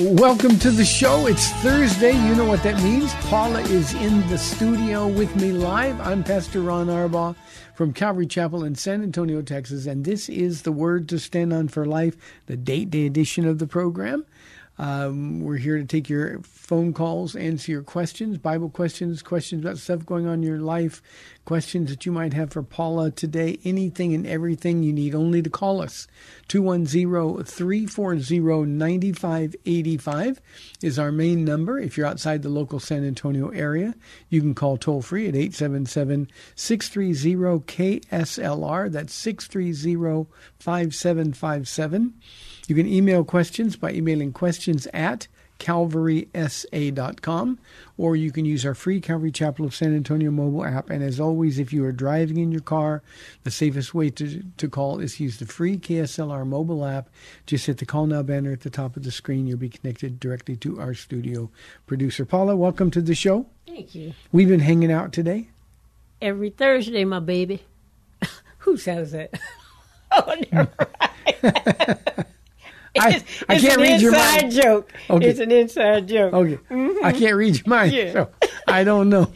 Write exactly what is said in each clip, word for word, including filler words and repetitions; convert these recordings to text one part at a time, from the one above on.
Welcome to the show. It's Thursday. You know what that means. Paula is in the studio with me live. I'm Pastor Ron Arbaugh from Calvary Chapel in San Antonio, Texas, and this is The Word to Stand On for Life, the date day edition of the program. Um, we're here to take your phone calls, answer your questions, Bible questions, questions about stuff going on in your life, questions that you might have for Paula today, anything and everything. You need only to call us. two one zero, three four zero, nine five eight five is our main number. If you're outside the local San Antonio area, you can call toll-free at eight seven seven, six three zero, K S L R. That's six three zero, five seven five seven. You can email questions by emailing questions at calvary s a dot com, or you can use our free Calvary Chapel of San Antonio mobile app. And as always, if you are driving in your car, the safest way to, to call is to use the free K S L R mobile app. Just hit the Call Now banner at the top of the screen. You'll be connected directly to our studio producer. Paula, welcome to the show. Thank you. We've been hanging out today. Every Thursday, my baby. Who says that? Oh, never mind. It's, I, I it's can't an read your mind. Joke. Okay. It's an inside joke. Okay. Mm-hmm. I can't read your mind, yeah. So I don't know.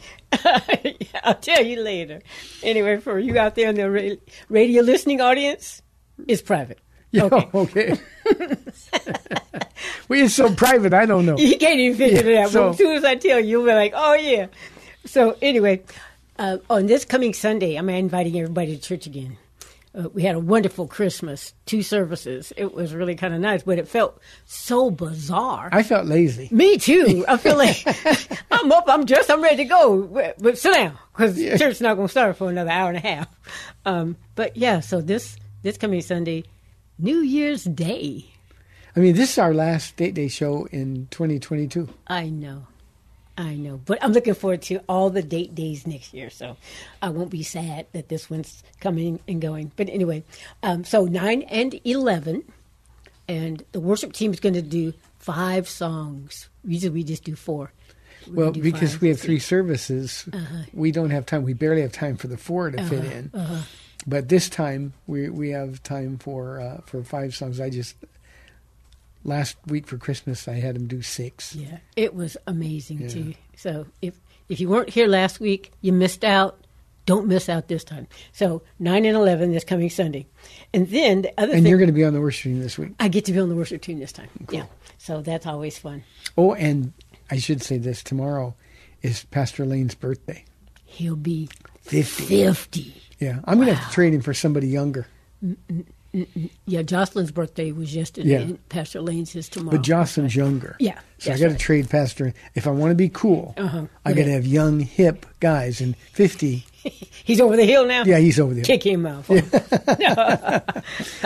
I'll tell you later. Anyway, for you out there in the ra- radio listening audience, it's private. Yeah, okay. okay. Well, it's so private, I don't know. You can't even figure yeah, it out. So, well, as soon as I tell you, you'll be like, oh, yeah. So anyway, uh, on this coming Sunday, I'm inviting everybody to church again. Uh, we had a wonderful Christmas, two services. It was really kind of nice, but it felt so bizarre. I felt lazy. Me too. I feel like I'm up, I'm dressed, I'm ready to go. But, but sit down, because yeah. church's not going to start for another hour and a half. Um, but yeah, so this, this coming Sunday, New Year's Day. I mean, this is our last Date Day show in twenty twenty-two. I know. I know, but I'm looking forward to all the date days next year, so I won't be sad that this one's coming and going. But anyway, um, so nine and eleven, and the worship team is going to do five songs. Usually we just do four. We well, do because five, we have three services, uh-huh. we don't have time. We barely have time for the four to uh-huh. fit in. Uh-huh. But this time, we we have time for uh, for five songs. I just... Last week for Christmas, I had them do six. Yeah, it was amazing, yeah. too. So if if you weren't here last week, you missed out. Don't miss out this time. So nine and eleven this coming Sunday. And then the other and thing... And you're going to be on the worship team this week. I get to be on the worship team this time. Cool. Yeah, so that's always fun. Oh, and I should say this. Tomorrow is Pastor Lane's birthday. He'll be fifty. fifty. Yeah, I'm wow. going to have to trade him for somebody younger. Mm-mm. Yeah, Jocelyn's birthday was yesterday, yeah. and Pastor Lane's is tomorrow. But Jocelyn's right. younger. Yeah. So I got to right. trade Pastor. If I want to be cool, uh-huh. I got to have young, hip guys. And fifty. He's over the hill now? Yeah, he's over the hill. Kick him out. Yeah.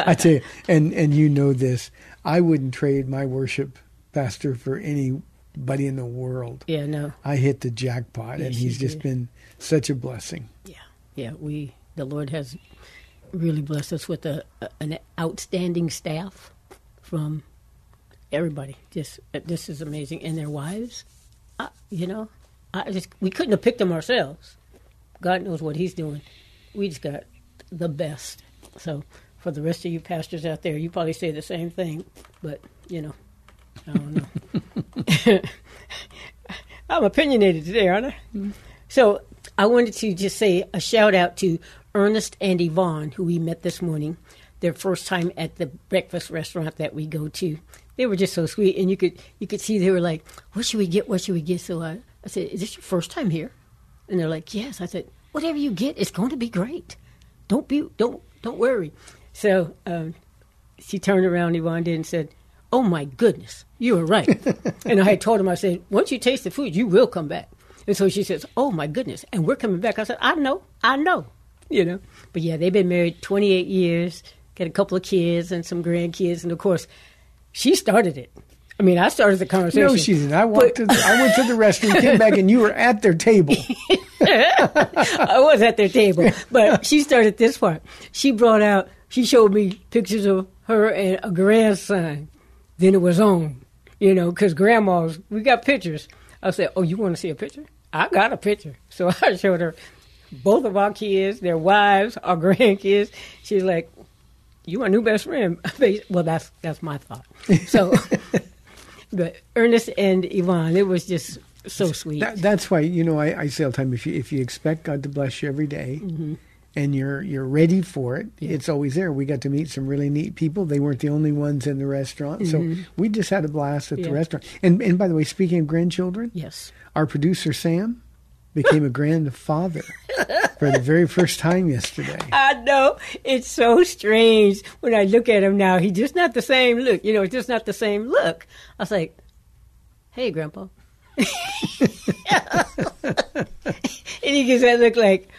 I tell you, and, and you know this, I wouldn't trade my worship pastor for anybody in the world. Yeah, no. I hit the jackpot, yes, and he's just did. been such a blessing. Yeah, yeah. We the Lord has... really blessed us with a, a an outstanding staff from everybody. Just this is amazing, and their wives. I, you know, I just we couldn't have picked them ourselves. God knows what He's doing. We just got the best. So for the rest of you pastors out there, you probably say the same thing, but you know, I don't know. I'm opinionated today, aren't I? Mm-hmm. So I wanted to just say a shout out to Ernest and Yvonne, who we met this morning, their first time at the breakfast restaurant that we go to. They were just so sweet, and you could you could see they were like, what should we get, what should we get? So I, I said, is this your first time here? And they're like, yes. I said, whatever you get, it's going to be great. Don't be, don't, don't worry. So um, she turned around, Yvonne did, and said, oh, my goodness, you were right. And I had told him, I said, once you taste the food, you will come back. And so she says, oh, my goodness, and we're coming back. I said, I know, I know, you know. But, yeah, they've been married twenty-eight years, got a couple of kids and some grandkids. And, of course, she started it. I mean, I started the conversation. No, she didn't. I walked but, to the, I went to the restaurant, came back, and you were at their table. I was at their table. But she started this part. She brought out, she showed me pictures of her and a grandson. Then it was on, you know, because grandma's, we got pictures. I said, oh, you want to see a picture? I got a picture. So I showed her both of our kids, their wives, our grandkids. She's like, you my new best friend. Well, that's that's my thought. So, but Ernest and Yvonne, it was just so sweet. That, that's why, you know, I, I say all the time, if you, if you expect God to bless you every day, mm-hmm. and you're you're ready for it, yeah. it's always there. We got to meet some really neat people. They weren't the only ones in the restaurant. Mm-hmm. So we just had a blast at yeah. the restaurant. And and by the way, speaking of grandchildren, yes, our producer Sam became a grandfather for the very first time yesterday. I know. It's so strange when I look at him now. He's just not the same look. You know, it's just not the same look. I was like, hey, Grandpa. And he gives that look like,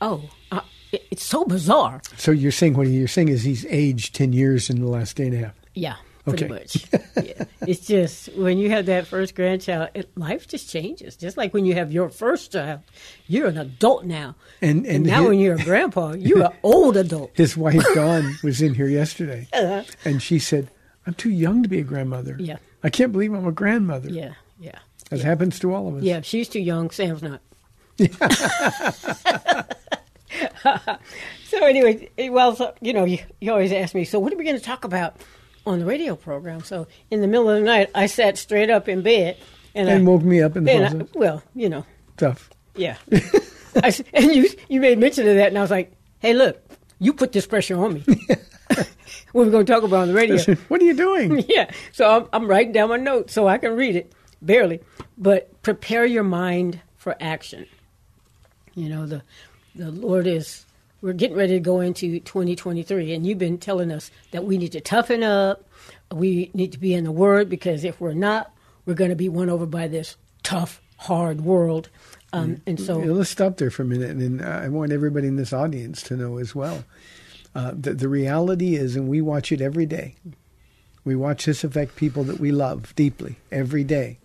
oh, uh, it, it's so bizarre. So you're saying what you're saying is he's aged ten years in the last day and a half. Yeah, pretty okay. much. Yeah. It's just when you have that first grandchild, it, life just changes. Just like when you have your first child, you're an adult now. And, and, and now his, when you're a grandpa, you're an old adult. His wife, Dawn, was in here yesterday, uh-huh. and she said, I'm too young to be a grandmother. Yeah, I can't believe I'm a grandmother. Yeah, yeah. As yeah. happens to all of us. Yeah, she's too young. Sam's not. So anyway, well, so, you know, you, you always ask me, so what are we going to talk about on the radio program? So in the middle of the night, I sat straight up in bed. And, and I, woke me up in the process. I, well, you know. Tough. Yeah. I, and you you made mention of that, and I was like, hey, look, you put this pressure on me. What are we going to talk about on the radio? What are you doing? Yeah. So I'm, I'm writing down my notes so I can read it, barely. But prepare your mind for action. You know, the... The Lord is, we're getting ready to go into twenty twenty-three, and you've been telling us that we need to toughen up, we need to be in the Word, because if we're not, we're going to be won over by this tough, hard world. Um, and so, let's stop there for a minute, and I want everybody in this audience to know as well. Uh, the, the reality is, and we watch it every day, we watch this affect people that we love deeply every day,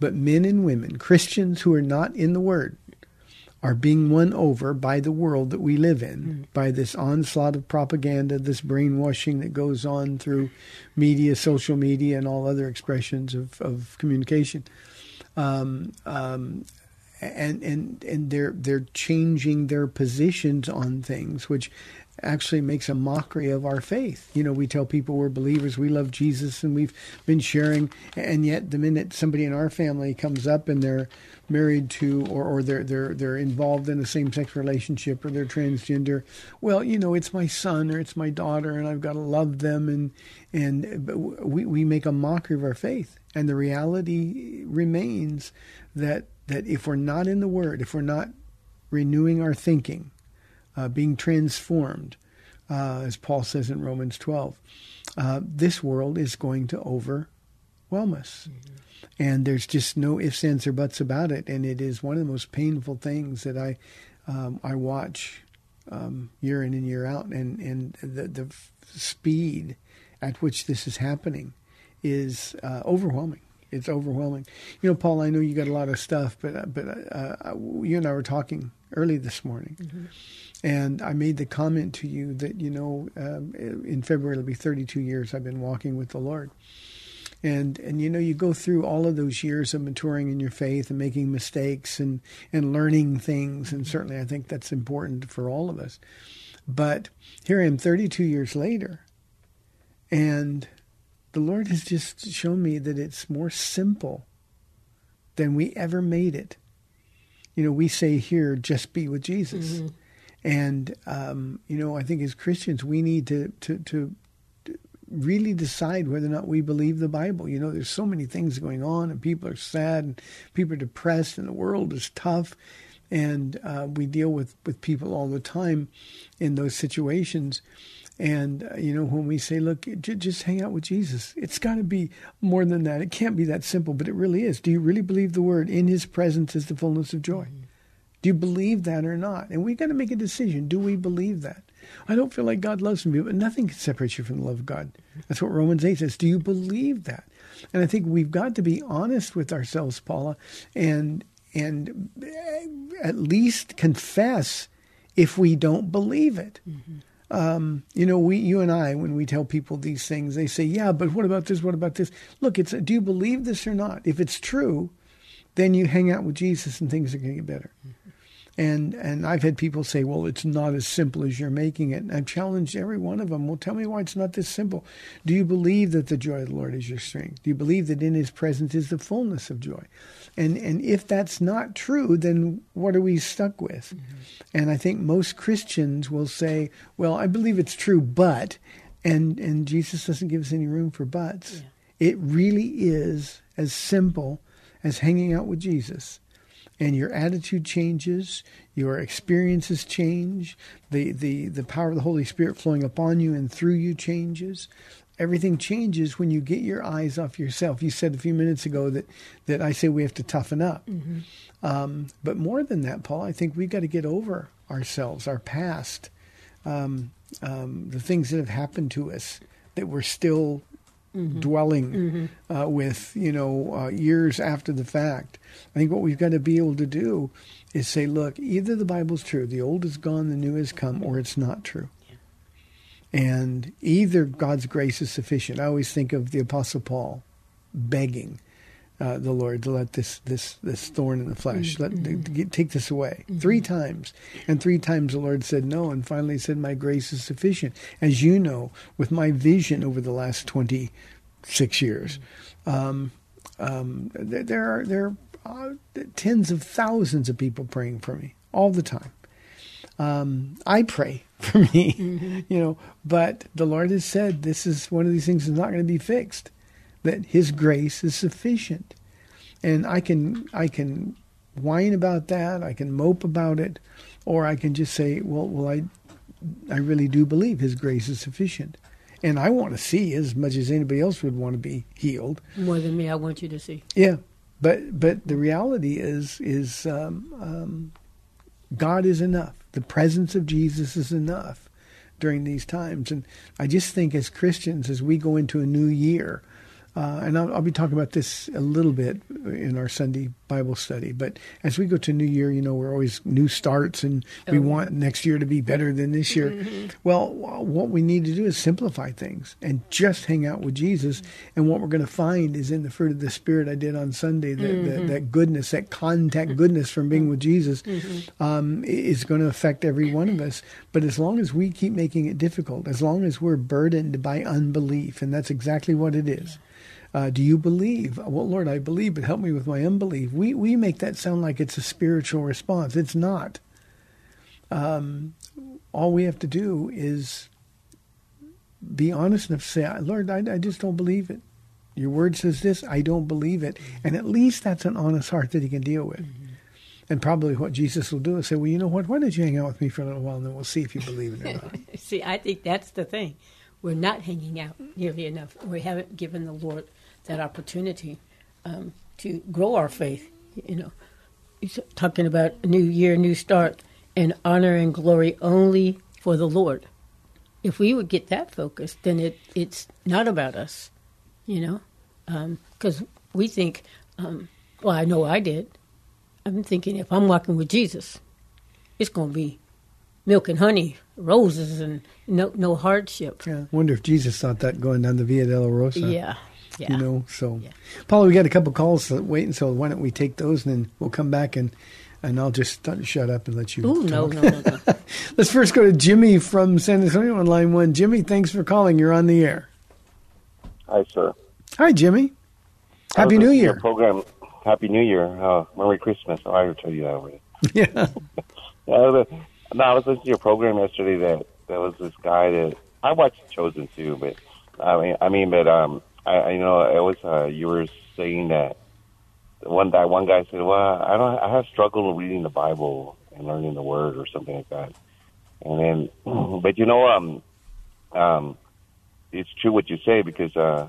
but men and women, Christians who are not in the Word, are being won over by the world that we live in, mm. by this onslaught of propaganda, this brainwashing that goes on through media, social media, and all other expressions of, of communication. Um, um, and and, and they're, they're changing their positions on things, which actually makes a mockery of our faith. You know, we tell people we're believers, we love Jesus, and we've been sharing, and yet the minute somebody in our family comes up and they're married to, or, or they're they're they're involved in a same-sex relationship, or they're transgender, well, you know, it's my son or it's my daughter, and I've got to love them, and and we we make a mockery of our faith. And the reality remains that that if we're not in the Word, if we're not renewing our thinking, Uh, being transformed, uh, as Paul says in Romans twelve, uh, this world is going to overwhelm us. Mm-hmm. And there's just no ifs, ands, or buts about it. And it is one of the most painful things that I um, I watch um, year in and year out. And, and the, the speed at which this is happening is uh, overwhelming. It's overwhelming. You know, Paul, I know you got a lot of stuff, but but uh, you and I were talking early this morning, mm-hmm. and I made the comment to you that, you know, um, in February it'll be thirty-two years I've been walking with the Lord, And, and you know, you go through all of those years of maturing in your faith and making mistakes and, and learning things. And certainly I think that's important for all of us. But here I am thirty-two years later, and the Lord has just shown me that it's more simple than we ever made it. You know, we say here, just be with Jesus. Mm-hmm. And, um, you know, I think as Christians, we need to, to, to really decide whether or not we believe the Bible. You know, there's so many things going on, and people are sad, and people are depressed, and the world is tough. And uh, we deal with, with people all the time in those situations. And, uh, you know, when we say, look, j- just hang out with Jesus, it's got to be more than that. It can't be that simple, but it really is. Do you really believe the word, in his presence is the fullness of joy? Mm-hmm. Do you believe that or not? And we've got to make a decision. Do we believe that? I don't feel like God loves me, but nothing can separate you from the love of God. That's what Romans eight says. Do you believe that? And I think we've got to be honest with ourselves, Paula, and and at least confess if we don't believe it. Mm-hmm. Um, you know, we, you and I, when we tell people these things, they say, yeah, but what about this? What about this? Look, it's a, do you believe this or not? If it's true, then you hang out with Jesus and things are going to get better. Mm-hmm. And and I've had people say, well, it's not as simple as you're making it. And I've challenged every one of them. Well, tell me why it's not this simple. Do you believe that the joy of the Lord is your strength? Do you believe that in his presence is the fullness of joy? And and if that's not true, then what are we stuck with? Mm-hmm. And I think most Christians will say, well, I believe it's true, but, and, and Jesus doesn't give us any room for buts. Yeah. It really is as simple as hanging out with Jesus. And your attitude changes, your experiences change, the, the, the power of the Holy Spirit flowing upon you and through you changes. Everything changes when you get your eyes off yourself. You said a few minutes ago that, that I say we have to toughen up. Mm-hmm. Um, but more than that, Paul, I think we've got to get over ourselves, our past, um, um, the things that have happened to us that we're still Mm-hmm. dwelling mm-hmm. Uh, with, you know, uh, years after the fact. I think what we've got to be able to do is say, look, either the Bible's true, the old is gone, the new has come, or it's not true. Yeah. And either God's grace is sufficient. I always think of the Apostle Paul begging uh, the Lord to let this this this thorn in the flesh, mm-hmm. let to get, take this away mm-hmm. three times. And three times the Lord said no, and finally he said, my grace is sufficient. As you know, with my vision over the last twenty Six years. Um, um, there, there are there are uh, tens of thousands of people praying for me all the time. Um, I pray for me, mm-hmm. you know. But the Lord has said this is one of these things that's not going to be fixed. That his grace is sufficient, and I can I can whine about that. I can mope about it, or I can just say, well, well, I I really do believe his grace is sufficient. And I want to see as much as anybody else would want to be healed. More than me, I want you to see. Yeah, but but the reality is is um, um, God is enough. The presence of Jesus is enough during these times. And I just think as Christians, as we go into a new year, uh, and I'll, I'll be talking about this a little bit in our Sunday Bible study, but as we go to new year, you know, we're always new starts and we oh. want next year to be better than this year. Mm-hmm. Well, what we need to do is simplify things and just hang out with Jesus. And what we're going to find is in the fruit of the Spirit I did on Sunday, that, mm-hmm. that, that goodness, that contact goodness from being with Jesus mm-hmm. um, is going to affect every one of us. But as long as we keep making it difficult, as long as we're burdened by unbelief, and that's exactly what it is. Uh, do you believe? Well, Lord, I believe, but help me with my unbelief. We we make that sound like it's a spiritual response. It's not. Um, all we have to do is be honest enough to say, Lord, I, I just don't believe it. Your word says this, I don't believe it. And at least that's an honest heart that he can deal with. Mm-hmm. And probably what Jesus will do is say, well, you know what? Why don't you hang out with me for a little while, and then we'll see if you believe it or not. See, I think that's the thing. We're not hanging out nearly enough. We haven't given the Lord that opportunity um, to grow our faith, you know. He's talking about new year, new start, and honor and glory only for the Lord. If we would get that focused, then it, it's not about us, you know, because um, we think, um, well, I know I did. I'm thinking if I'm walking with Jesus, it's going to be milk and honey, roses, and no no hardship. Yeah. I wonder if Jesus thought that going down the Via della Rosa. Yeah. Yeah. You know, so. Yeah. Paula, we got a couple calls waiting, so why don't we take those, and then we'll come back and, and I'll just th- shut up and let you Ooh, talk. no, no, no, no. Let's first go to Jimmy from San Antonio on line one. Jimmy, thanks for calling. You're on the air. Hi, sir. Hi, Jimmy. Happy New Year. Program. Happy New Year. Uh, Merry Christmas. Oh, I already told you that already. Yeah. No, I was listening to your program yesterday. That there was this guy that I watched Chosen too, but I mean, I mean, but um, I, I you know, it was uh, you were saying that one guy, one guy said, "Well, I don't, I have struggled reading the Bible and learning the Word or something like that." And then, but you know, um, um, it's true what you say because uh,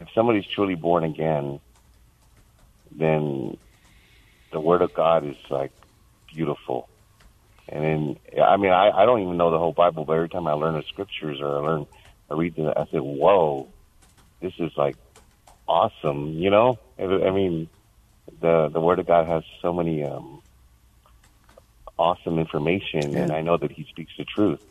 if somebody's truly born again, then the Word of God is like beautiful. And then, I mean, I, I don't even know the whole Bible, but every time I learn the scriptures or I learn, I read them, I say, whoa, this is like awesome, you know? I mean, the the Word of God has so many um, awesome information, and I know that He speaks the truth.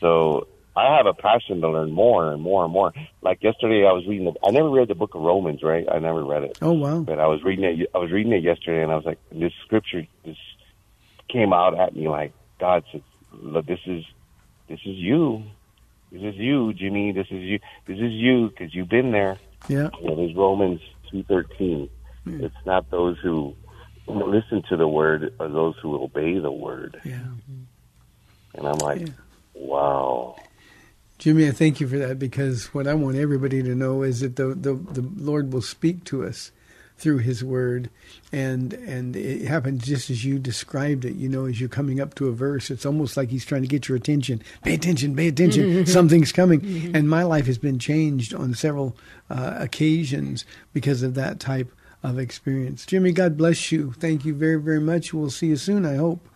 So I have a passion to learn more and more and more. Like yesterday, I was reading, the, I never read the book of Romans, right? I never read it. Oh, wow. But I was reading it, I was reading it yesterday, and I was like, this scripture, this came out at me like God said, "Look, this is this is you, this is you, Jimmy. This is you, this is you, because you've been there." Yeah. You know, there's Romans two thirteen. Mm. It's not those who listen to the word, or those who obey the word. Yeah. And I'm like, yeah. Wow. Jimmy, I thank you for that, because what I want everybody to know is that the the, the Lord will speak to us through His Word, and and it happens just as you described it. You know, as you're coming up to a verse, it's almost like He's trying to get your attention. Pay attention, pay attention, mm-hmm. something's coming. Mm-hmm. And my life has been changed on several uh, occasions because of that type of experience. Jimmy, God bless you. Thank you very, very much. We'll see you soon, I hope.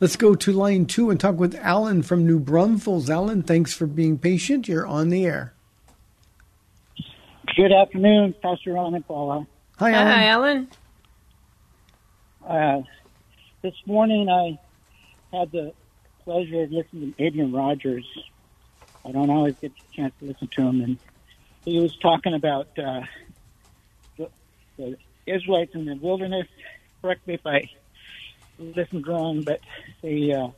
Let's go to line two and talk with Alan from New Braunfels. Alan, thanks for being patient. You're on the air. Good afternoon, Pastor Ron and Paula. Hi, Alan. Hi, Alan. Uh, this morning I had the pleasure of listening to Adrian Rogers. I don't always get the chance to listen to him. And he was talking about uh, the, the Israelites in the wilderness. Correct me if I listened wrong, but they, uh,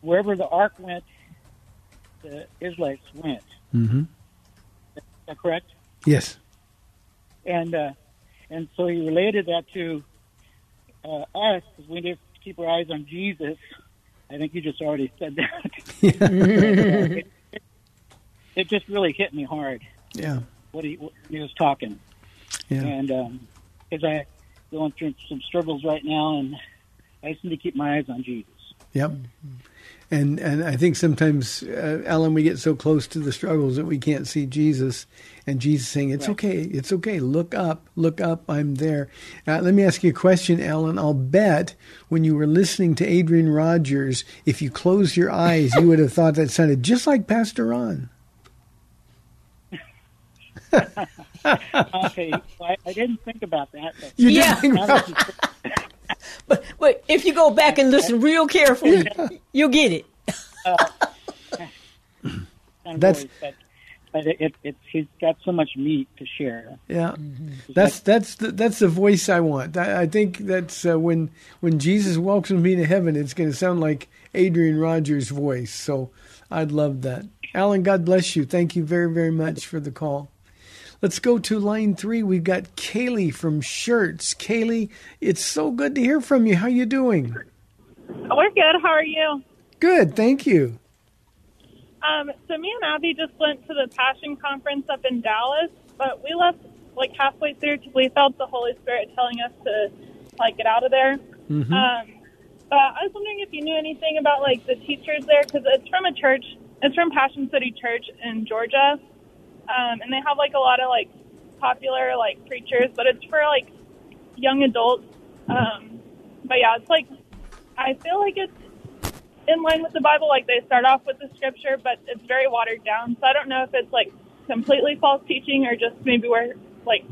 wherever the ark went, the Israelites went. Mm-hmm. Is that correct? Yes. And uh, and so he related that to uh, us, because we need to keep our eyes on Jesus. I think you just already said that. Yeah. but, uh, it, it, it just really hit me hard. Yeah. What he, what he was talking. Yeah. And because um, I'm going through some struggles right now, and I just need to keep my eyes on Jesus. Yep. And and I think sometimes, uh, Alan, we get so close to the struggles that we can't see Jesus. And Jesus saying, it's right. okay, it's okay, look up, look up, I'm there. Uh, let me ask you a question, Alan. I'll bet when you were listening to Adrian Rogers, if you closed your eyes, you would have thought that sounded just like Pastor Ron. Okay, well, I, I didn't think about that. But you yeah. didn't think about that. But, but if you go back and listen real carefully, you'll get it. uh, that's but, but it, it, it, he's got so much meat to share. Yeah, mm-hmm. that's that's the, that's the voice I want. I, I think that's uh, when when Jesus welcomes me to heaven, it's going to sound like Adrian Rogers' voice. So I'd love that. Alan, God bless you. Thank you very very much for the call. Let's go to line three. We've got Kaylee from Shirts. Kaylee, it's so good to hear from you. How you doing? We're good. How are you? Good, thank you. Um, so me and Abby just went to the Passion Conference up in Dallas, but we left like halfway through because we felt the Holy Spirit telling us to like get out of there. Mm-hmm. Um, but I was wondering if you knew anything about like the teachers there, because it's from a church. It's from Passion City Church in Georgia. Um, and they have, like, a lot of, like, popular, like, preachers, but it's for, like, young adults. Um, but, yeah, it's, like, I feel like it's in line with the Bible. Like, they start off with the scripture, but it's very watered down. So I don't know if it's, like, completely false teaching or just maybe we're, like,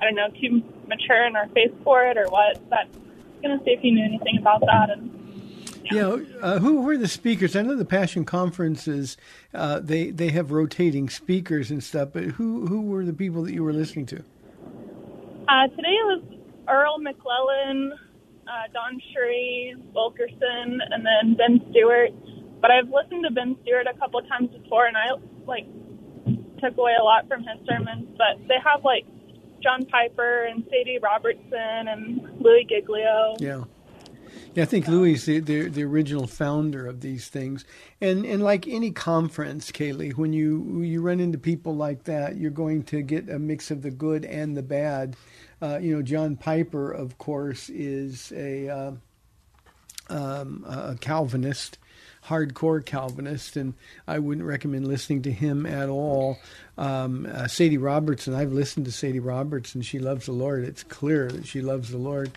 I don't know, too mature in our faith for it or what. But I was going to see if you knew anything about that and You know, uh, who were the speakers? I know the Passion Conferences, uh, they, they have rotating speakers and stuff, but who, who were the people that you were listening to? Uh, today it was Earl McClellan, uh, Don Shree Wilkerson, and then Ben Stewart. But I've listened to Ben Stewart a couple of times before, and I, like, took away a lot from his sermons. But they have, like, John Piper and Sadie Robertson and Louis Giglio. Yeah. Yeah, I think Louis is the, the, the original founder of these things. And and like any conference, Kaylee, when you you run into people like that, you're going to get a mix of the good and the bad. Uh, you know, John Piper, of course, is a, uh, um, a Calvinist, hardcore Calvinist, and I wouldn't recommend listening to him at all. Um, uh, Sadie Robertson, I've listened to Sadie Robertson. She loves the Lord. It's clear that she loves the Lord.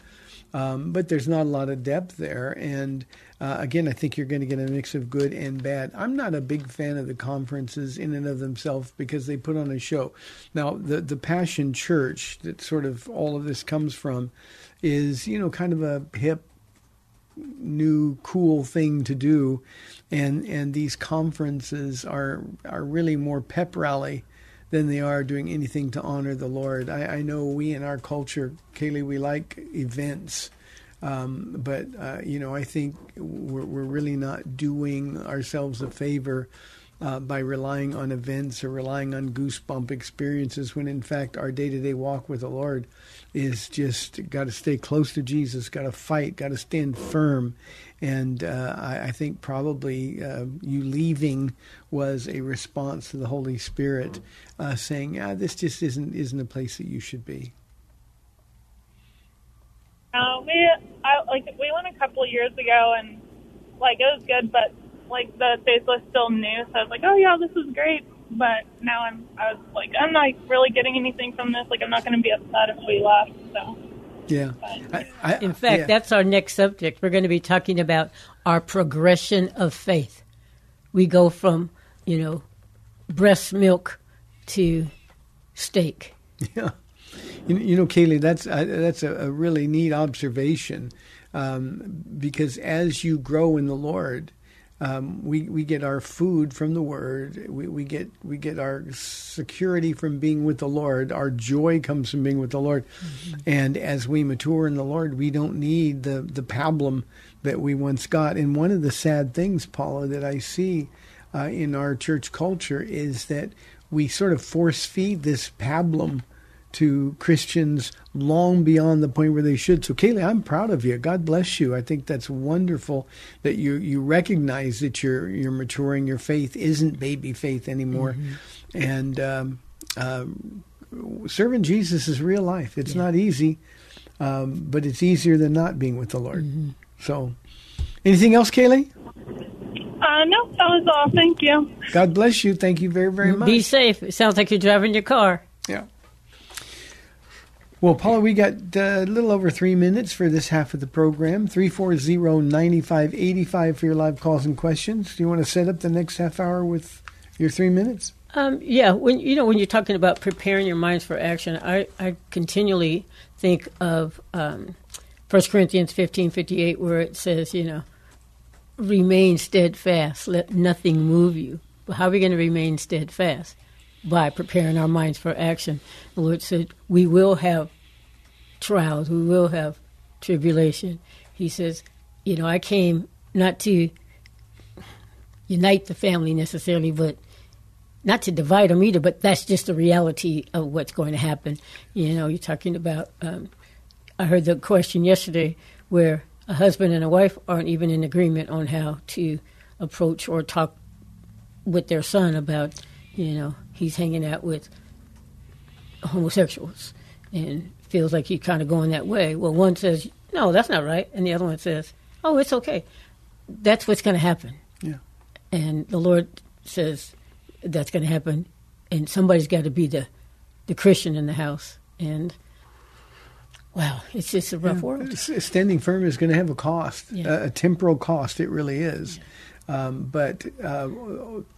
Um, but there's not a lot of depth there. And uh, again, I think you're going to get a mix of good and bad. I'm not a big fan of the conferences in and of themselves because they put on a show. Now, the, the Passion Church that sort of all of this comes from is, you know, kind of a hip, new, cool thing to do. And and these conferences are, are really more pep rally than they are doing anything to honor the Lord. I, I know we in our culture, Kaylee, we like events, um, but uh, you know, I think we're, we're really not doing ourselves a favor uh, by relying on events or relying on goosebump experiences when in fact our day-to-day walk with the Lord is just got to stay close to Jesus, got to fight, got to stand firm. And uh, I, I think probably uh, you leaving was a response to the Holy Spirit uh, saying, ah, this just isn't isn't a place that you should be. Uh, we I, like we went a couple of years ago, and like it was good, but like the faith was still new, so I was like, oh yeah, this is great. But now I'm I was like, I'm not really getting anything from this. Like I'm not going to be upset if we left. So. Yeah. I, I, In fact, yeah. That's our next subject. We're going to be talking about our progression of faith. We go from, you know, breast milk to steak. Yeah. You, you know, Kaylee, that's uh, that's a, a really neat observation um, because as you grow in the Lord, Um, we, we get our food from the Word. We, we get we get our security from being with the Lord. Our joy comes from being with the Lord. Mm-hmm. And as we mature in the Lord, we don't need the, the pablum that we once got. And one of the sad things, Paula, that I see uh, in our church culture is that we sort of force feed this pablum to Christians long beyond the point where they should. So, Kaylee, I'm proud of you. God bless you. I think that's wonderful that you, you recognize that you're you're maturing. Your faith isn't baby faith anymore. Mm-hmm. And um, um, serving Jesus is real life. It's yeah. not easy, um, but it's easier than not being with the Lord. Mm-hmm. So, anything else, Kaylee? Uh, no, that was all. Thank you. God bless you. Thank you very, very much. Be safe. It sounds like you're driving your car. Yeah. Well, Paula, we got uh, a little over three minutes for this half of the program. three four zero, nine five eight five for your live calls and questions. Do you want to set up the next half hour with your three minutes? Um, yeah. When you know when you're talking about preparing your minds for action, I, I continually think of um, First Corinthians fifteen fifty-eight, where it says, you know, remain steadfast, let nothing move you. But how are we going to remain steadfast? By preparing our minds for action. The Lord said, we will have trials. We will have tribulation. He says, you know, I came not to unite the family necessarily, but not to divide them either, but that's just the reality of what's going to happen. You know, you're talking about, um, I heard the question yesterday where a husband and a wife aren't even in agreement on how to approach or talk with their son about, you know, he's hanging out with homosexuals and feels like he's kind of going that way. Well, one says, no, that's not right. And the other one says, oh, it's okay. That's what's going to happen. Yeah. And the Lord says that's going to happen. And somebody's got to be the, the Christian in the house. And, wow, it's just a rough yeah, world. Standing firm is going to have a cost, yeah. a, a temporal cost. It really is. Yeah. Um, but uh,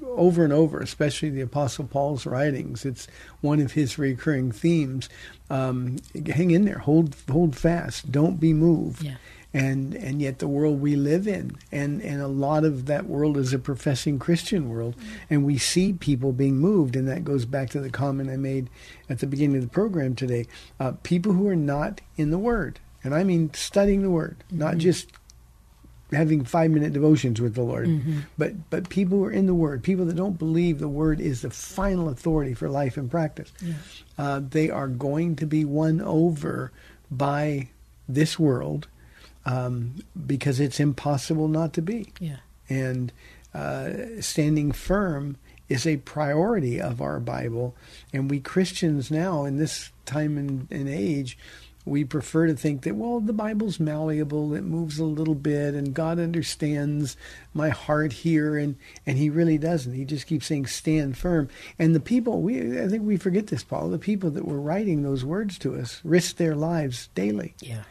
over and over, especially the Apostle Paul's writings, it's one of his recurring themes. Um, hang in there, hold hold fast, don't be moved. Yeah. and and yet the world we live in, and, and a lot of that world is a professing Christian world, and we see people being moved, and that goes back to the comment I made at the beginning of the program today. Uh, people who are not in the Word, and I mean studying the Word, mm-hmm. not just having five-minute devotions with the Lord, mm-hmm. but but people who are in the Word, people that don't believe the Word is the final authority for life and practice, yes. uh, they are going to be won over by this world, um, because it's impossible not to be. Yeah. And uh, standing firm is a priority of our Bible, and we Christians now in this time and, and age, we prefer to think that, well, the Bible's malleable, it moves a little bit, and God understands my heart here, and, and he really doesn't. He just keeps saying, stand firm. And the people, we I think we forget this, Paul, the people that were writing those words to us risked their lives daily. Yeah.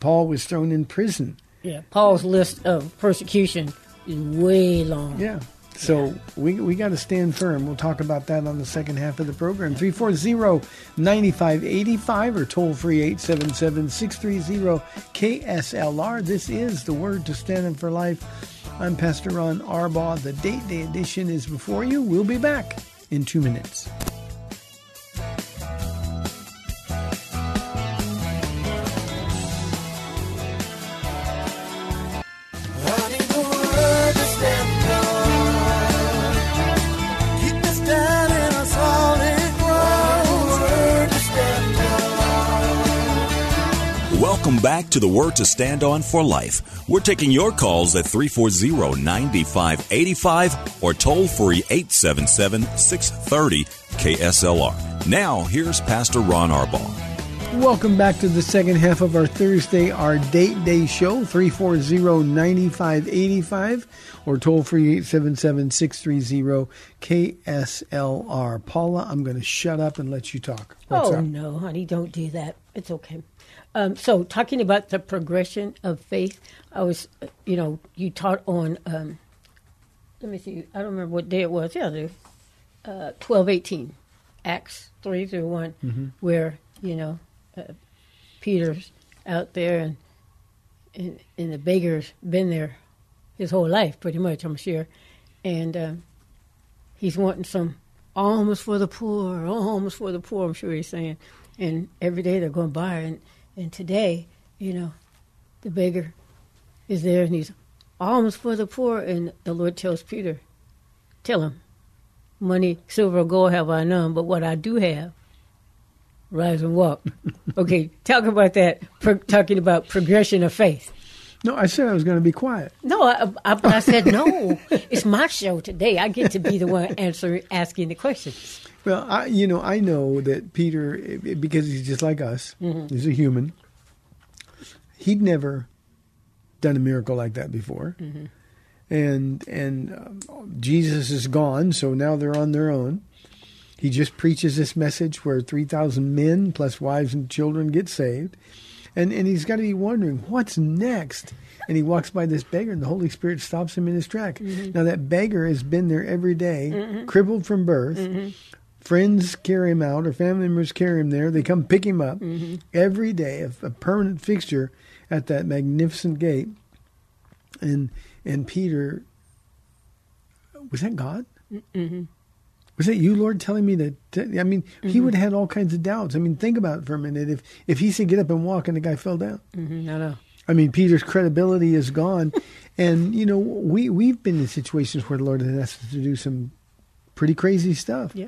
Paul was thrown in prison. Yeah, Paul's list of persecution is way long. Yeah. So yeah. we we got to stand firm. We'll talk about that on the second half of the program. three four zero, nine five eight five or toll-free eight seven seven, six three zero, K S L R. This is The Word to Stand On for Life. I'm Pastor Ron Arbaugh. The Date Day edition is before you. We'll be back in two minutes. Welcome back to The Word to Stand On for Life. We're taking your calls at three four zero, nine five eight five or toll-free eight seven seven, six three zero, K S L R. Now, here's Pastor Ron Arbaugh. Welcome back to the second half of our Thursday, our Date Day show, three four zero, nine five eight five or toll-free eight seven seven, six three zero, K S L R. Paula, I'm going to shut up and let you talk. What's oh, up? No, honey, don't do that. It's okay. Um, so talking about the progression of faith, I was, you know, you taught on, um, let me see, I don't remember what day it was. Yeah, the uh, twelve eighteen, Acts three through one, mm-hmm. where, you know, uh, Peter's out there and, and and the beggar's been there his whole life, pretty much, I'm sure. And um, he's wanting some alms for the poor, alms for the poor, I'm sure he's saying. And every day they're going by and And today, you know, the beggar is there and he's alms for the poor. And the Lord tells Peter, tell him, money, silver, or gold have I none, but what I do have, rise and walk. Okay, talk about that, pro- talking about progression of faith. No, I said I was going to be quiet. No, I, I, I said no. It's my show today. I get to be the one answering, asking the questions. Well, I, you know, I know that Peter, because he's just like us, mm-hmm. he's a human, he'd never done a miracle like that before. Mm-hmm. And and uh, Jesus is gone, so now they're on their own. He just preaches this message where three thousand men plus wives and children get saved. And and he's got to be wondering, what's next? And he walks by this beggar, and the Holy Spirit stops him in his track. Mm-hmm. Now, that beggar has been there every day, mm-hmm. crippled from birth. Mm-hmm. Friends carry him out, or family members carry him there. They come pick him up mm-hmm. every day, a, a permanent fixture at that magnificent gate. And and Peter, was that God? Mm-hmm. Was that you, Lord, telling me to? T- I mean, mm-hmm. he would have had all kinds of doubts. I mean, think about it for a minute. If if he said, get up and walk, and the guy fell down. Mm-hmm. No, no. I mean, Peter's credibility is gone. And, you know, we, we've been in situations where the Lord has asked us to do some pretty crazy stuff. Yeah.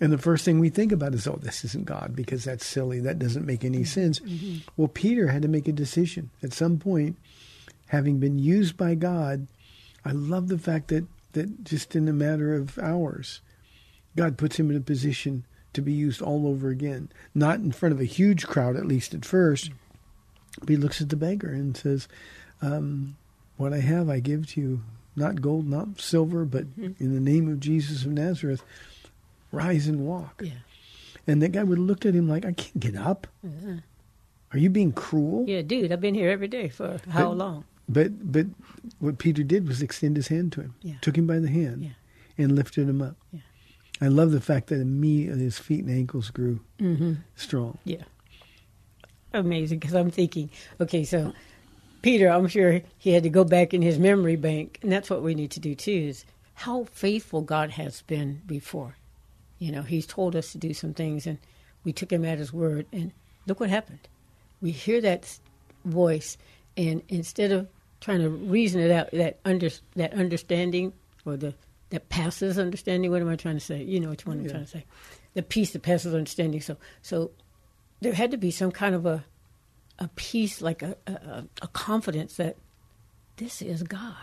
And the first thing we think about is, oh, this isn't God, because that's silly. That doesn't make any sense. Mm-hmm. Well, Peter had to make a decision. At some point, having been used by God, I love the fact that that just in a matter of hours, God puts him in a position to be used all over again. Not in front of a huge crowd, at least at first. But he looks at the beggar and says, um, what I have I give to you, not gold, not silver, but mm-hmm. in the name of Jesus of Nazareth, rise and walk. Yeah. And that guy would have looked at him like, I can't get up. Uh-huh. Are you being cruel? Yeah, dude, I've been here every day for how but, long? But but what Peter did was extend his hand to him, yeah. took him by the hand, yeah. and lifted him up. Yeah. I love the fact that immediately his feet and ankles grew mm-hmm. strong. Yeah, amazing. Because I'm thinking, okay, so Peter, I'm sure he had to go back in his memory bank, and that's what we need to do too, is how faithful God has been before. You know, he's told us to do some things, and we took him at his word, and look what happened. We hear that voice, and instead of trying to reason it out, that under, that understanding, or the that passes understanding, what am I trying to say? You know which one I'm yeah. trying to say. The peace that passes understanding. So so there had to be some kind of a a peace, like a, a, a confidence that this is God.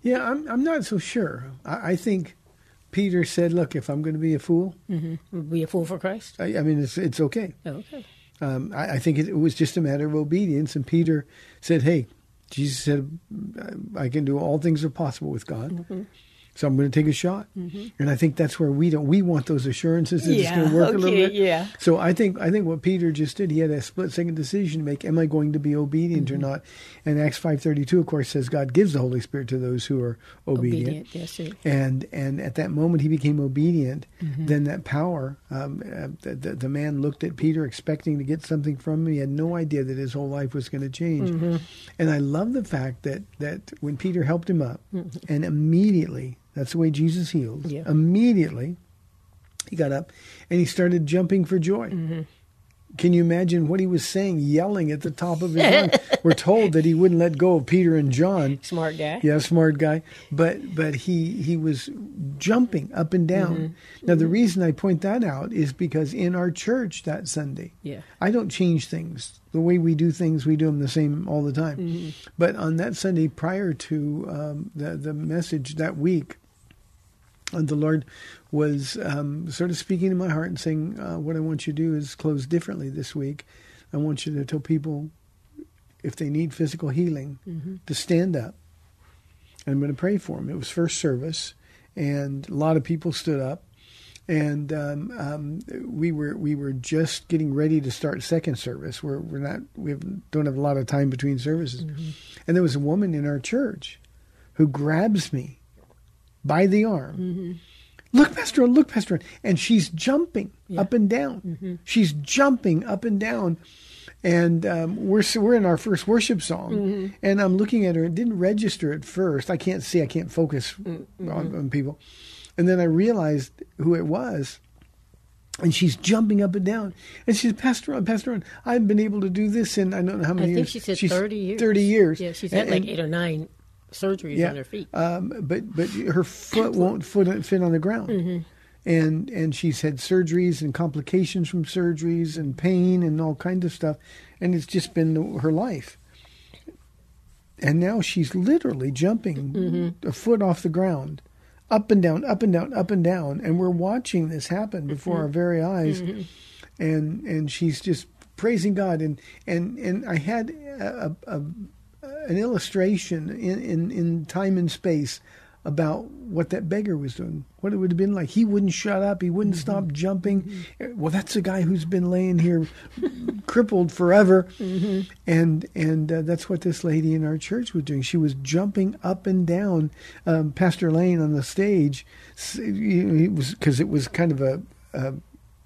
Yeah, I'm I'm not so sure. I, I think Peter said, look, if I'm going to be a fool. Mm-hmm. Be a fool for Christ? I, I mean, it's it's okay. Oh, okay. Um, I, I think it, it was just a matter of obedience. And Peter said, hey, Jesus said, I can do all things are possible with God. Mm-hmm. So I'm going to take a shot. Mm-hmm. And I think that's where we don't, we want those assurances that yeah, it's going to work okay, a little bit. Yeah. So I think, I think what Peter just did, he had a split second decision to make, am I going to be obedient mm-hmm. or not? And Acts five thirty-two, of course, says God gives the Holy Spirit to those who are obedient. obedient yes, yes. And, and at that moment he became obedient. Mm-hmm. Then that power, um, uh, the, the, the man looked at Peter expecting to get something from him. He had no idea that his whole life was going to change. Mm-hmm. And I love the fact that, that when Peter helped him up mm-hmm. and immediately, that's the way Jesus healed. Yeah. Immediately, he got up and he started jumping for joy. Mm-hmm. Can you imagine what he was saying, yelling at the top of his lungs? We're told that he wouldn't let go of Peter and John. Smart guy. Yeah, smart guy. But but he, he was jumping up and down. Mm-hmm. Now, the mm-hmm. reason I point that out is because in our church that Sunday, yeah. I don't change things. The way we do things, we do them the same all the time. Mm-hmm. But on that Sunday prior to um, the, the message that week, and the Lord was um, sort of speaking to my heart and saying, uh, what I want you to do is close differently this week. I want you to tell people, if they need physical healing, mm-hmm. to stand up. And I'm going to pray for them. It was first service, and a lot of people stood up. And um, um, we were we were just getting ready to start second service. We're, we're not, we have, don't have a lot of time between services. Mm-hmm. And there was a woman in our church who grabs me by the arm. Mm-hmm. Look, Pastor Ron, look, Pastor Ron. And she's jumping yeah. up and down. Mm-hmm. She's jumping up and down. And um, we're so we're in our first worship song. Mm-hmm. And I'm looking at her. It didn't register at first. I can't see. I can't focus mm-hmm. on, on people. And then I realized who it was. And she's jumping up and down. And she said, Pastor Ron, Pastor Ron, I've been able to do this in I don't know how many years. I think years. she said she's thirty years. thirty years. Yeah, she's had and, like eight or nine surgeries yeah. on her feet. Um, but but her foot won't foot fit on the ground. Mm-hmm. And and she's had surgeries and complications from surgeries and pain and all kinds of stuff. And it's just been the, her life. And now she's literally jumping mm-hmm. a foot off the ground, up and down, up and down, up and down. And we're watching this happen before mm-hmm. our very eyes. Mm-hmm. And and she's just praising God. And, and, and I had a... a an illustration in, in, in time and space about what that beggar was doing, what it would have been like. He wouldn't shut up. He wouldn't mm-hmm. stop jumping. Mm-hmm. Well, that's a guy who's been laying here crippled forever. Mm-hmm. And and uh, that's what this lady in our church was doing. She was jumping up and down. Um, Pastor Lane on the stage, it was because it was kind of a, a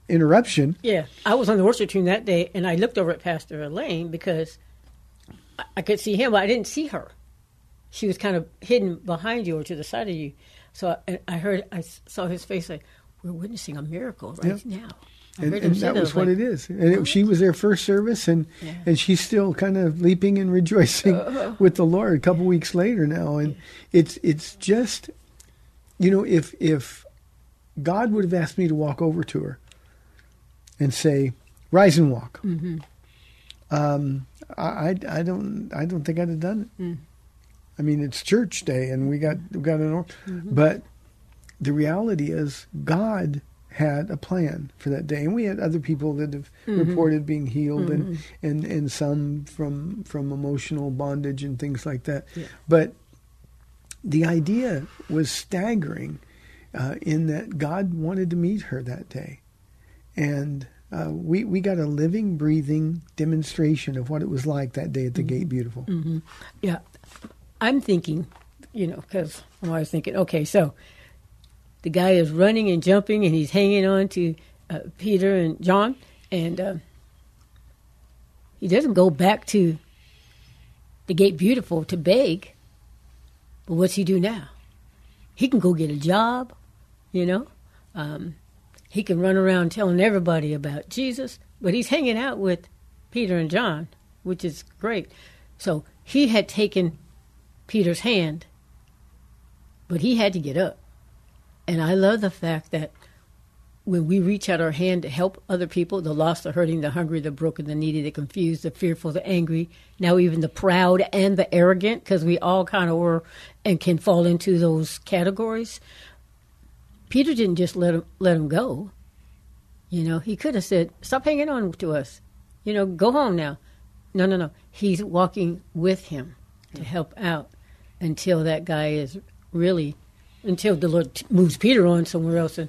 interruption. Yeah. I was on the worship team that day, and I looked over at Pastor Lane because I could see him, but I didn't see her. She was kind of hidden behind you or to the side of you. So I, I heard, I saw his face like, we're witnessing a miracle right yeah. now. I and and that was what like, it is. And it, she was there first service, and, yeah. and she's still kind of leaping and rejoicing uh-huh. with the Lord a couple yeah. weeks later now. And yeah. it's it's just, you know, if if God would have asked me to walk over to her and say, rise and walk. Mm-hmm. Um, I, I don't I don't think I'd have done it. Mm. I mean, it's church day, and we got we got an order, mm-hmm. but the reality is God had a plan for that day, and we had other people that have mm-hmm. reported being healed, mm-hmm. and, and, and some from from emotional bondage and things like that. Yeah. But the idea was staggering uh, in that God wanted to meet her that day, and. Uh, we, we got a living, breathing demonstration of what it was like that day at the mm-hmm. Gate Beautiful. Mm-hmm. Yeah. I'm thinking, you know, because I was thinking, okay, so the guy is running and jumping and he's hanging on to uh, Peter and John, and uh, he doesn't go back to the Gate Beautiful to beg. But what's he do now? He can go get a job, you know. Um, he can run around telling everybody about Jesus, but he's hanging out with Peter and John, which is great. So he had taken Peter's hand, but he had to get up. And I love the fact that when we reach out our hand to help other people, the lost, the hurting, the hungry, the broken, the needy, the confused, the fearful, the angry, now even the proud and the arrogant, because we all kind of were and can fall into those categories. Peter didn't just let him, let him go. You know, he could have said, stop hanging on to us. You know, go home now. No, no, no. He's walking with him to help out until that guy is really, until the Lord moves Peter on somewhere else and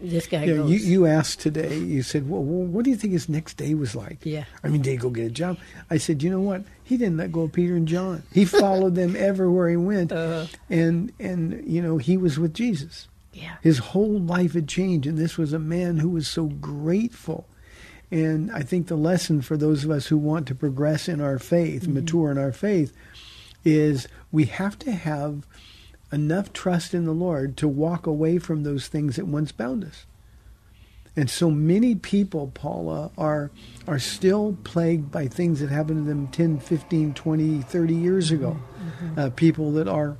this guy yeah, goes. You, you asked today, you said, well, what do you think his next day was like? Yeah. I mean, did he go get a job? I said, you know what? He didn't let go of Peter and John. He followed them everywhere he went. Uh-huh. And, and, you know, he was with Jesus. Yeah. His whole life had changed, and this was a man who was so grateful. And I think the lesson for those of us who want to progress in our faith, mm-hmm. mature in our faith, is we have to have enough trust in the Lord to walk away from those things that once bound us. And so many people, Paula, are are still plagued by things that happened to them ten, fifteen, twenty, thirty years ago. Mm-hmm. Uh, people that are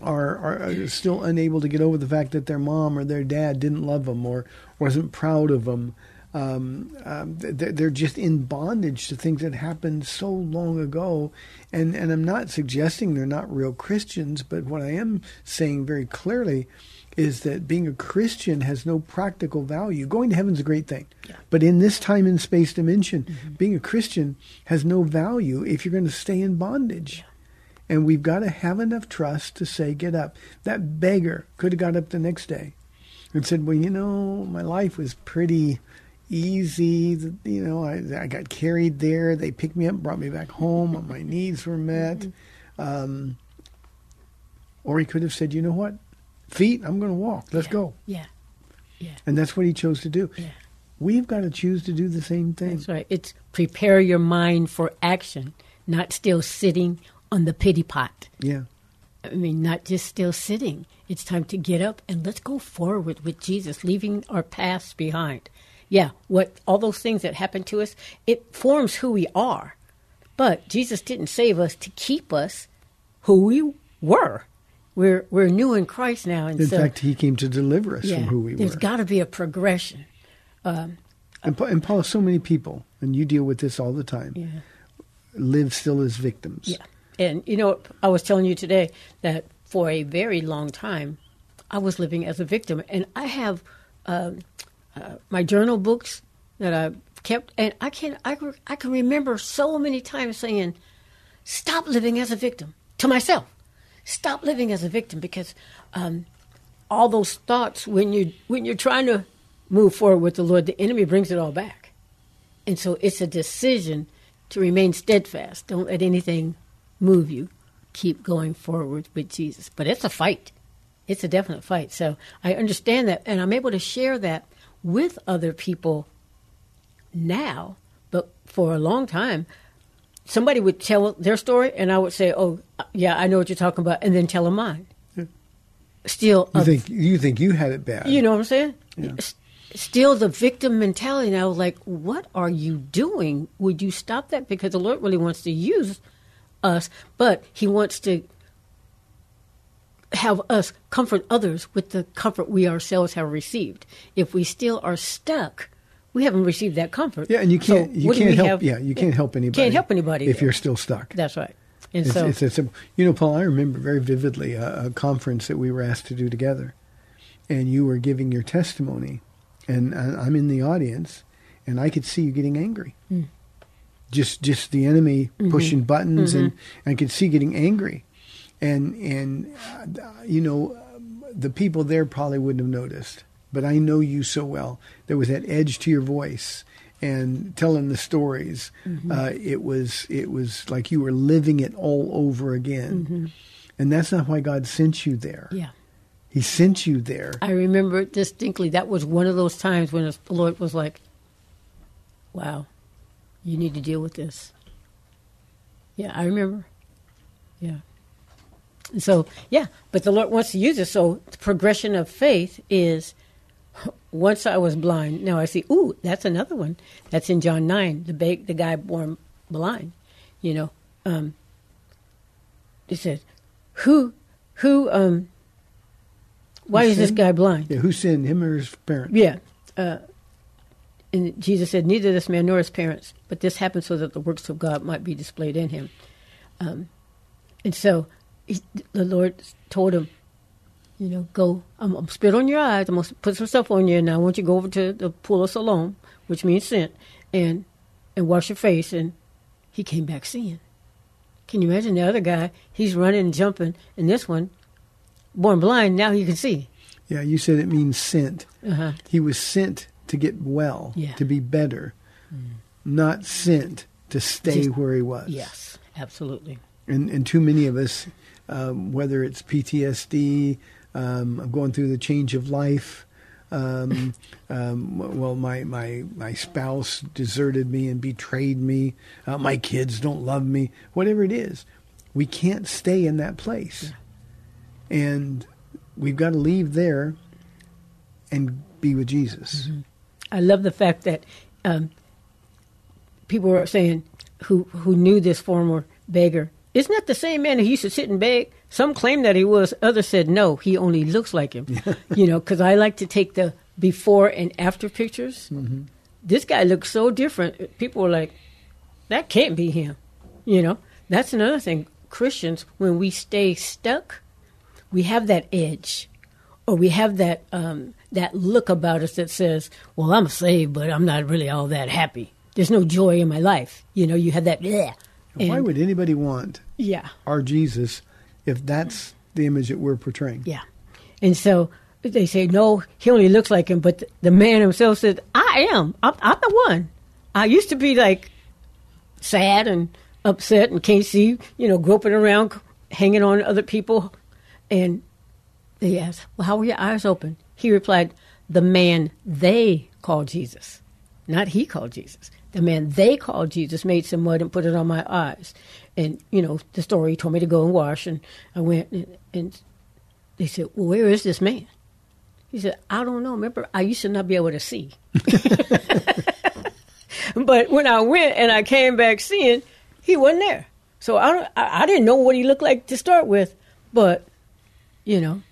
Are, are still unable to get over the fact that their mom or their dad didn't love them or wasn't proud of them. Um, um, they're just in bondage to things that happened so long ago. And, and I'm not suggesting they're not real Christians, but what I am saying very clearly is that being a Christian has no practical value. Going to heaven's a great thing. Yeah. But in this time and space dimension, mm-hmm. being a Christian has no value if you're going to stay in bondage. Yeah. And we've got to have enough trust to say, get up. That beggar could have got up the next day and said, well, you know, my life was pretty easy. You know, I, I got carried there. They picked me up, brought me back home. My needs were met. Um, or he could have said, you know what? Feet, I'm going to walk. Let's yeah. go. Yeah. Yeah. And that's what he chose to do. Yeah. We've got to choose to do the same thing. That's right. It's prepare your mind for action, not still sitting on the pity pot. Yeah. I mean, not just still sitting. It's time to get up and let's go forward with Jesus, leaving our past behind. Yeah, what all those things that happened to us, it forms who we are. But Jesus didn't save us to keep us who we were. We're we're new in Christ now. And in so, fact, he came to deliver us yeah, from who we there's were. There's got to be a progression. Um, and, and Paul, so many people, and you deal with this all the time, yeah. live still as victims. Yeah. And, you know, I was telling you today that for a very long time, I was living as a victim. And I have um, uh, my journal books that I kept. And I can, I, I can remember so many times saying, stop living as a victim to myself. Stop living as a victim because um, all those thoughts, when, you, when you're trying to move forward with the Lord, the enemy brings it all back. And so it's a decision to remain steadfast. Don't let anything move you, keep going forward with Jesus. But it's a fight. It's a definite fight. So I understand that, and I'm able to share that with other people now. But for a long time, somebody would tell their story, and I would say, oh, yeah, I know what you're talking about, and then tell them mine. Yeah. Still. You, a, think, you think you had it bad. You know what I'm saying? Yeah. Still the victim mentality. And I was like, what are you doing? Would you stop that? Because the Lord really wants to use us, but he wants to have us comfort others with the comfort we ourselves have received. If we still are stuck, we haven't received that comfort. Yeah, and you can't so you can't help have, yeah, you can't help anybody. Can't help anybody if there. You're still stuck. That's right. And it's, so it's, it's a, you know, Paul, I remember very vividly a, a conference that we were asked to do together, and you were giving your testimony, and I, I'm in the audience, and I could see you getting angry. Mm. Just just the enemy pushing mm-hmm. buttons, mm-hmm. and, and I could see getting angry. And, and uh, you know, uh, the people there probably wouldn't have noticed. But I know you so well. There was that edge to your voice and telling the stories. Mm-hmm. Uh, it was it was like you were living it all over again. Mm-hmm. And that's not why God sent you there. Yeah. He sent you there. I remember distinctly. That was one of those times when the Lord was like, wow. You need to deal with this. Yeah, I remember. Yeah. So, yeah, but the Lord wants to use it. So the progression of faith is, once I was blind, now I see, ooh, that's another one. That's in John nine, the, ba- the guy born blind, you know. Um, it says, who, who, um, why is this guy blind? Yeah, who sinned, him or his parents? Yeah. Uh, and Jesus said, neither this man nor his parents, but this happened so that the works of God might be displayed in him. Um, and so he, the Lord told him, you know, go, I'm, I'm spit on your eyes, I'm going to put some stuff on you, and I want you to go over to the pool of Siloam, which means sent, and, and wash your face. And he came back seeing. Can you imagine the other guy? He's running and jumping, and this one, born blind, now he can see. Yeah, you said it means sent. Uh-huh. He was sent to get well, yeah. to be better, mm. not sent to stay Just, where he was. Yes, absolutely. And and too many of us, um, whether it's P T S D, um, I'm going through the change of life. Um, um, well, my, my my spouse deserted me and betrayed me. Uh, my kids don't love me. Whatever it is, we can't stay in that place. Yeah. And we've got to leave there and be with Jesus. Mm-hmm. I love the fact that um, people were saying, who who knew this former beggar, isn't that the same man who used to sit and beg? Some claim that he was. Others said, no, he only looks like him. You know, because I like to take the before and after pictures. Mm-hmm. This guy looks so different. People were like, that can't be him. You know, that's another thing. Christians, when we stay stuck, we have that edge, or we have that um, that look about us that says, well, I'm saved, but I'm not really all that happy. There's no joy in my life. You know, you have that, bleh. And why would anybody want yeah. our Jesus if that's the image that we're portraying? Yeah. And so they say, no, he only looks like him, but the man himself says, I am. I'm, I'm the one. I used to be like sad and upset and can't see, you know, groping around, hanging on other people. And they asked, well, how were your eyes open? He replied, the man they called Jesus, not he called Jesus. The man they called Jesus made some mud and put it on my eyes. And, you know, the story, he told me to go and wash. And I went, and, and they said, well, where is this man? He said, I don't know. Remember, I used to not be able to see. But when I went and I came back seeing, he wasn't there. So I, don't, I, I didn't know what he looked like to start with, but... You know,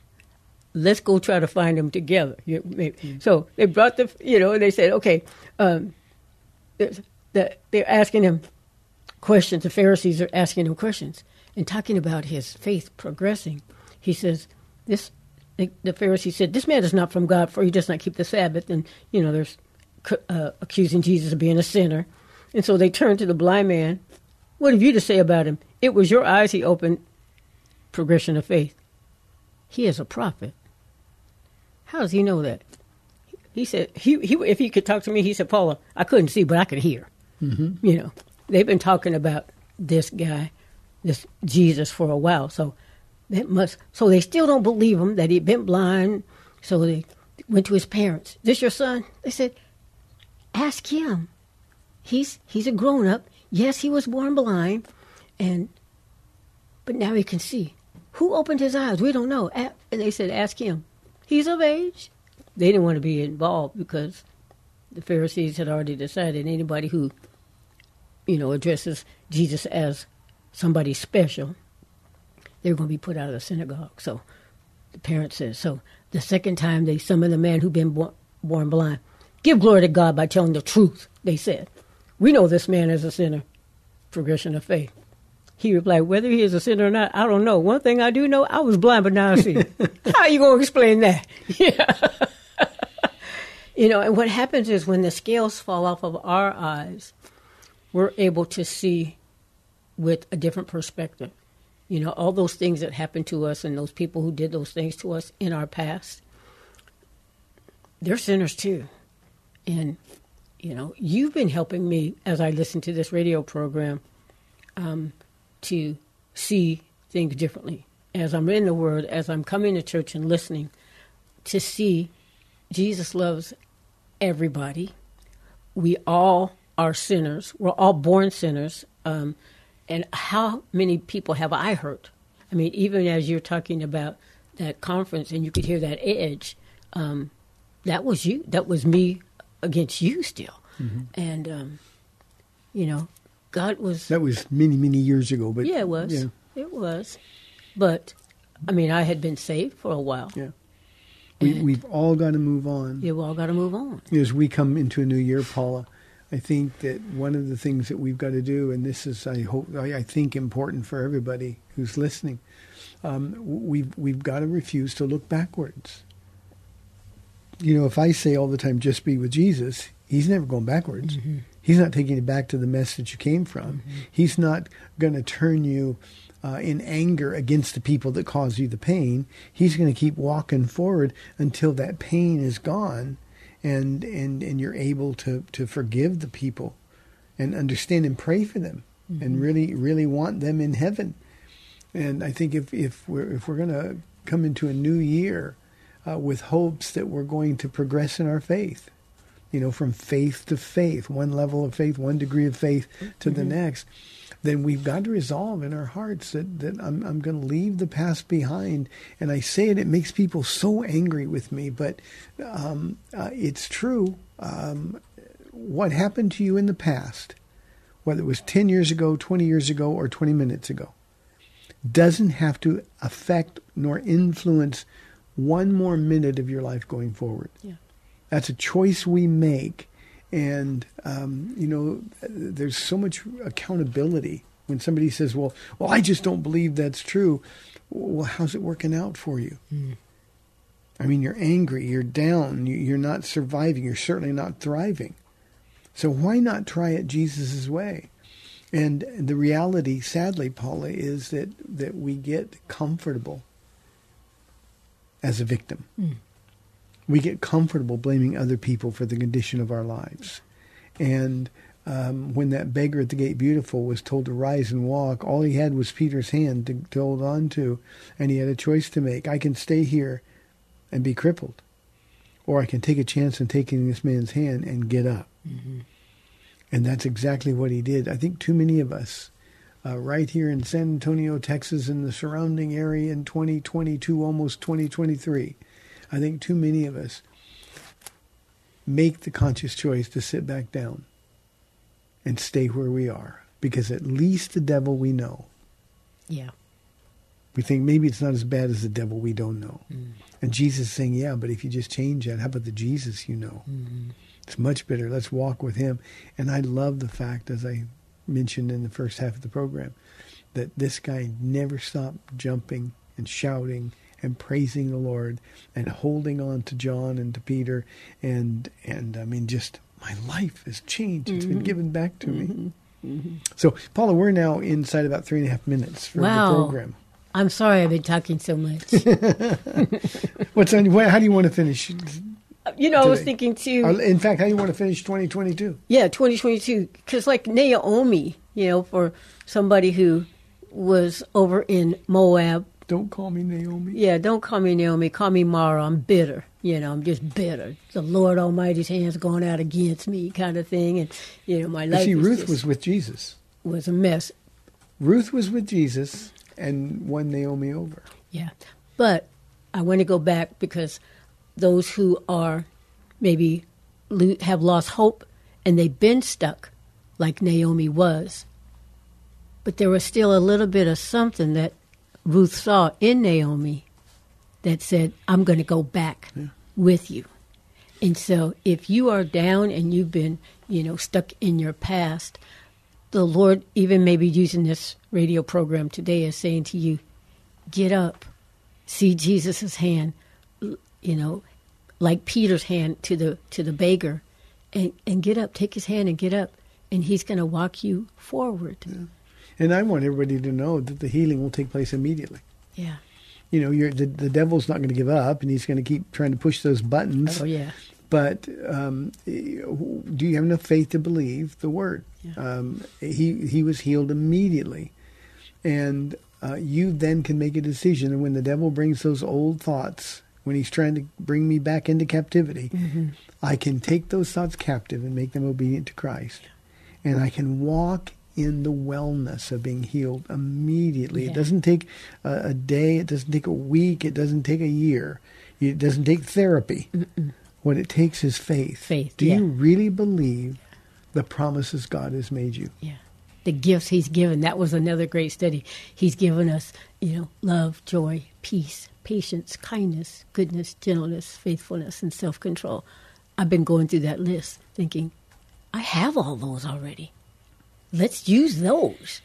let's go try to find them together. You, maybe. Mm-hmm. So they brought the, you know, they said, okay, um, the, they're asking him questions. The Pharisees are asking him questions and talking about his faith progressing. He says, this, the, the Pharisees said, this man is not from God, for he does not keep the Sabbath. And, you know, there's uh, accusing Jesus of being a sinner. And so they turned to the blind man. What have you to say about him? It was your eyes he opened. Progression of faith. He is a prophet. How does he know that? He said, he, he if he could talk to me, he said, Paula, I couldn't see, but I could hear. Mm-hmm. You know, they've been talking about this guy, this Jesus, for a while. So that must. So they still don't believe him, that he'd been blind. So they went to his parents. This your son? They said, ask him. He's he's a grown-up. Yes, he was born blind, and but now he can see. Who opened his eyes? We don't know. And they said, ask him. He's of age. They didn't want to be involved because the Pharisees had already decided anybody who, you know, addresses Jesus as somebody special, they're going to be put out of the synagogue. So the parents said, so the second time they summoned the man who'd been born, born blind. Give glory to God by telling the truth, they said. We know this man is a sinner. Progression of faith. He replied, whether he is a sinner or not, I don't know. One thing I do know, I was blind, but now I see. How are you going to explain that? Yeah. You know, and what happens is when the scales fall off of our eyes, we're able to see with a different perspective. You know, all those things that happened to us and those people who did those things to us in our past, they're sinners too. And, you know, you've been helping me as I listen to this radio program. Um, to see things differently. As I'm in the Word, as I'm coming to church and listening, to see Jesus loves everybody. We all are sinners. We're all born sinners. Um, And how many people have I hurt? I mean, even as you're talking about that conference and you could hear that edge, um, that was you. That was me against you still. Mm-hmm. And, um, you know, God was... That was many, many years ago. But yeah, it was. Yeah. It was. But, I mean, I had been saved for a while. Yeah. We, we've all got to move on. You've all got to move on. As we come into a new year, Paula, I think that one of the things that we've got to do, and this is, I hope, I think, important for everybody who's listening, um, we've we've got to refuse to look backwards. You know, if I say all the time, "Just be with Jesus," He's never going backwards. Mm-hmm. He's not taking you back to the mess that you came from. Mm-hmm. He's not going to turn you Uh, in anger against the people that cause you the pain. He's going to keep walking forward until that pain is gone, and and, and you're able to, to forgive the people and understand and pray for them, mm-hmm. and really really want them in heaven. And I think if, if we're if we're going to come into a new year uh, with hopes that we're going to progress in our faith, you know, from faith to faith, one level of faith, one degree of faith to mm-hmm. the next, then we've got to resolve in our hearts that, that I'm I'm going to leave the past behind. And I say it, it makes people so angry with me, but um, uh, it's true. Um, what happened to you in the past, whether it was ten years ago, twenty years ago, or twenty minutes ago, doesn't have to affect nor influence one more minute of your life going forward. Yeah. That's a choice we make. And, um, you know, there's so much accountability when somebody says, well, well, I just don't believe that's true. Well, how's it working out for you? Mm. I mean, you're angry, you're down, you're not surviving, you're certainly not thriving. So why not try it Jesus' way? And the reality, sadly, Paula, is that, that we get comfortable as a victim. Mm. We get comfortable blaming other people for the condition of our lives. And um, when that beggar at the gate beautiful was told to rise and walk, all he had was Peter's hand to, to hold on to, and he had a choice to make. I can stay here and be crippled, or I can take a chance on taking this man's hand and get up. Mm-hmm. And that's exactly what he did. I think too many of us, Uh, right here in San Antonio, Texas, and the surrounding area in twenty twenty-two, almost twenty twenty-three, I think too many of us make the conscious choice to sit back down and stay where we are, because at least the devil we know. Yeah. We think maybe it's not as bad as the devil we don't know. Mm. And Jesus is saying, yeah, but if you just change that, how about the Jesus you know? Mm-hmm. It's much better. Let's walk with him. And I love the fact, as I mentioned in the first half of the program, that this guy never stopped jumping and shouting and praising the Lord and holding on to John and to Peter. And, and I mean, just my life has changed. It's mm-hmm. been given back to mm-hmm. me. Mm-hmm. So, Paula, we're now inside about three and a half minutes for wow. the program. I'm sorry I've been talking so much. What's on, how do you want to finish You know, today? I was thinking, too. In fact, how do you want to finish twenty twenty-two? Yeah, twenty twenty-two. Because like Naomi, you know, for somebody who was over in Moab, don't call me Naomi. Yeah, don't call me Naomi. Call me Mara. I'm bitter. You know, I'm just bitter. The Lord Almighty's hand's going out against me, kind of thing. And, you know, my life you see, Ruth just, was with Jesus. Was a mess. Ruth was with Jesus and won Naomi over. Yeah. But I want to go back, because those who are maybe lo- have lost hope and they've been stuck, like Naomi was, but there was still a little bit of something that Ruth saw in Naomi that said, I'm going to go back yeah. with you. And so if you are down and you've been, you know, stuck in your past, the Lord even maybe using this radio program today is saying to you, get up, see Jesus's hand, you know, like Peter's hand to the to the beggar, and, and get up, take his hand and get up, and he's going to walk you forward. Yeah. And I want everybody to know that the healing will take place immediately. Yeah. You know, you're, the, the devil's not going to give up, and he's going to keep trying to push those buttons. Oh, yeah. But um, do you have enough faith to believe the word? Yeah. Um, he, he was healed immediately. And uh, you then can make a decision. And when the devil brings those old thoughts, when he's trying to bring me back into captivity, mm-hmm. I can take those thoughts captive and make them obedient to Christ. Yeah. And I can walk in the wellness of being healed immediately. Yeah. It doesn't take a, a day. It doesn't take a week. It doesn't take a year. It doesn't take therapy. Mm-mm. What it takes is faith. Faith. Do yeah. you really believe the promises God has made you? Yeah. The gifts he's given. That was another great study. He's given us, you know, love, joy, peace, patience, kindness, goodness, gentleness, faithfulness, and self-control. I've been going through that list thinking, I have all those already. Let's use those,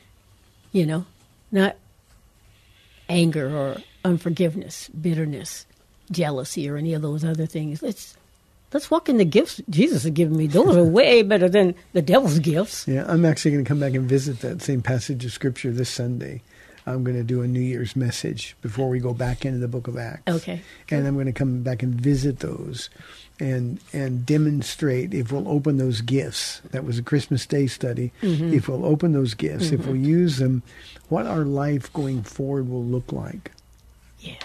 you know, not anger or unforgiveness, bitterness, jealousy, or any of those other things. Let's let's walk in the gifts Jesus has given me. Those are way better than the devil's gifts. Yeah, I'm actually going to come back and visit that same passage of Scripture this Sunday. I'm going to do a New Year's message before we go back into the book of Acts. Okay. Cool. And I'm going to come back and visit those and and demonstrate if we'll open those gifts. That was a Christmas Day study. Mm-hmm. If we'll open those gifts, mm-hmm. if we'll use them, what our life going forward will look like. Yeah.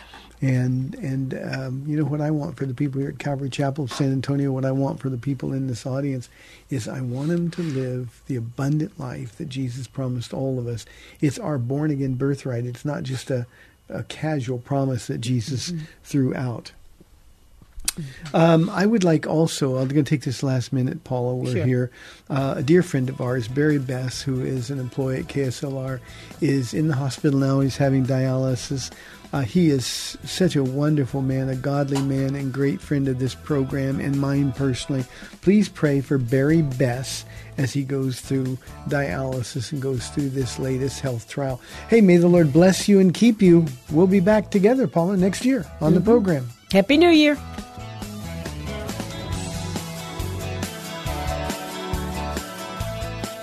And, and um, you know, what I want for the people here at Calvary Chapel of San Antonio, what I want for the people in this audience is I want them to live the abundant life that Jesus promised all of us. It's our born-again birthright. It's not just a, a casual promise that Jesus mm-hmm. threw out. Mm-hmm. Um, I would like also, I'm going to take this last minute, Paula, we're sure. here. Uh, a dear friend of ours, Barry Bess, who is an employee at K S L R, is in the hospital now. He's having dialysis. Uh, he is such a wonderful man, a godly man, and great friend of this program and mine personally. Please pray for Barry Bess as he goes through dialysis and goes through this latest health trial. Hey, may the Lord bless you and keep you. We'll be back together, Paula, next year on mm-hmm. the program. Happy New Year.